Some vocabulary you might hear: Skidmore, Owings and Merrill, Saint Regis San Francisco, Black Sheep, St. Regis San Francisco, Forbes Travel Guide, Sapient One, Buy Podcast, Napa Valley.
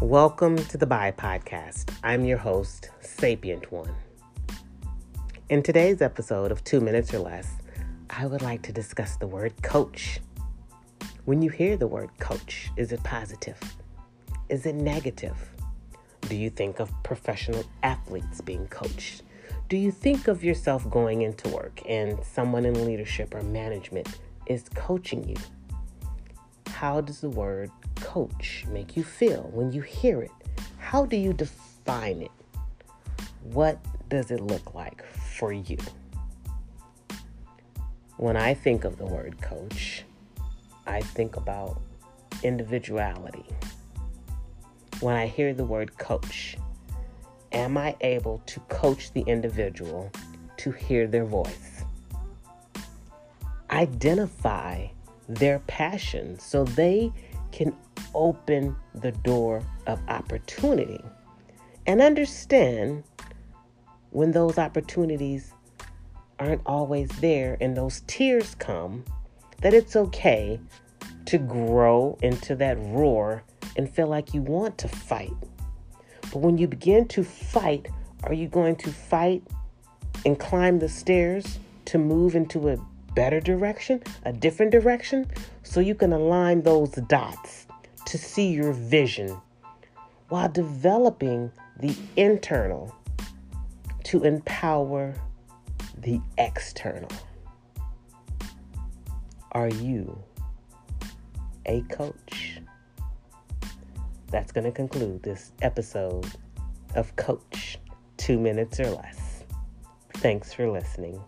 Welcome to the Buy Podcast. I'm your host, Sapient One. In today's episode of 2 Minutes or Less, I would like to discuss the word coach. When you hear the word coach, is it positive? Is it negative? Do you think of professional athletes being coached? Do you think of yourself going into work and someone in leadership or management is coaching you? How does the word coach make you feel when you hear it? How do you define it? What does it look like for you? When I think of the word coach, I think about individuality. When I hear the word coach, am I able to coach the individual to hear their voice? Identify their passion so they can open the door of opportunity and understand when those opportunities aren't always there and those tears come, that it's okay to grow into that roar and feel like you want to fight. But when you begin to fight, are you going to fight and climb the stairs to move into a better direction, a different direction, so you can align those dots to see your vision while developing the internal to empower the external? Are you a coach? That's going to conclude this episode of Coach 2 Minutes or Less. Thanks for listening.